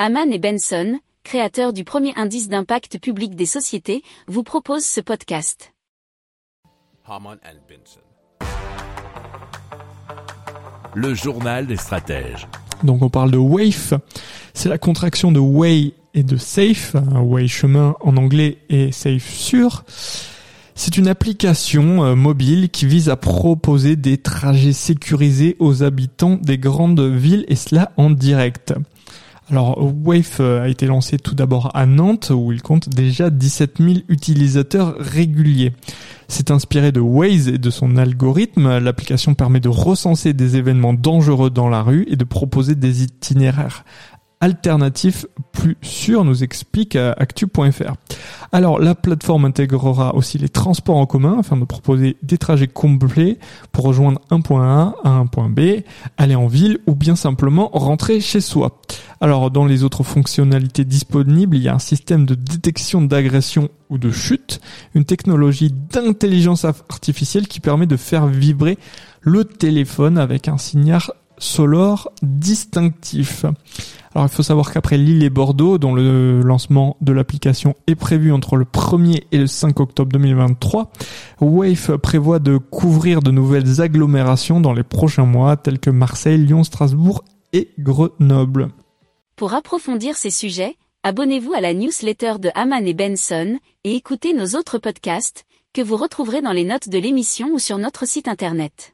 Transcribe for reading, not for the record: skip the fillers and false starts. Hamann et Benson, créateurs du premier indice d'impact public des sociétés, vous proposent ce podcast. Hamann and Benson. Le journal des stratèges. Donc on parle de WAIF, c'est la contraction de way et de safe, way chemin en anglais et safe sûr. C'est une application mobile qui vise à proposer des trajets sécurisés aux habitants des grandes villes et cela en direct. Alors, WAIF a été lancé tout d'abord à Nantes, où il compte déjà 17 000 utilisateurs réguliers. C'est inspiré de Waze et de son algorithme. L'application permet de recenser des événements dangereux dans la rue et de proposer des itinéraires alternatifs plus sûrs, nous explique actu.fr. Alors, la plateforme intégrera aussi les transports en commun afin de proposer des trajets complets pour rejoindre un point A à un point B, aller en ville ou bien simplement rentrer chez soi. Alors, dans les autres fonctionnalités disponibles, il y a un système de détection d'agression ou de chute, une technologie d'intelligence artificielle qui permet de faire vibrer le téléphone avec un signal sonore distinctif. Alors, il faut savoir qu'après Lille et Bordeaux, dont le lancement de l'application est prévu entre le 1er et le 5 octobre 2023, WAIF prévoit de couvrir de nouvelles agglomérations dans les prochains mois, telles que Marseille, Lyon, Strasbourg et Grenoble. Pour approfondir ces sujets, abonnez-vous à la newsletter de Hamann et Benson et écoutez nos autres podcasts que vous retrouverez dans les notes de l'émission ou sur notre site internet.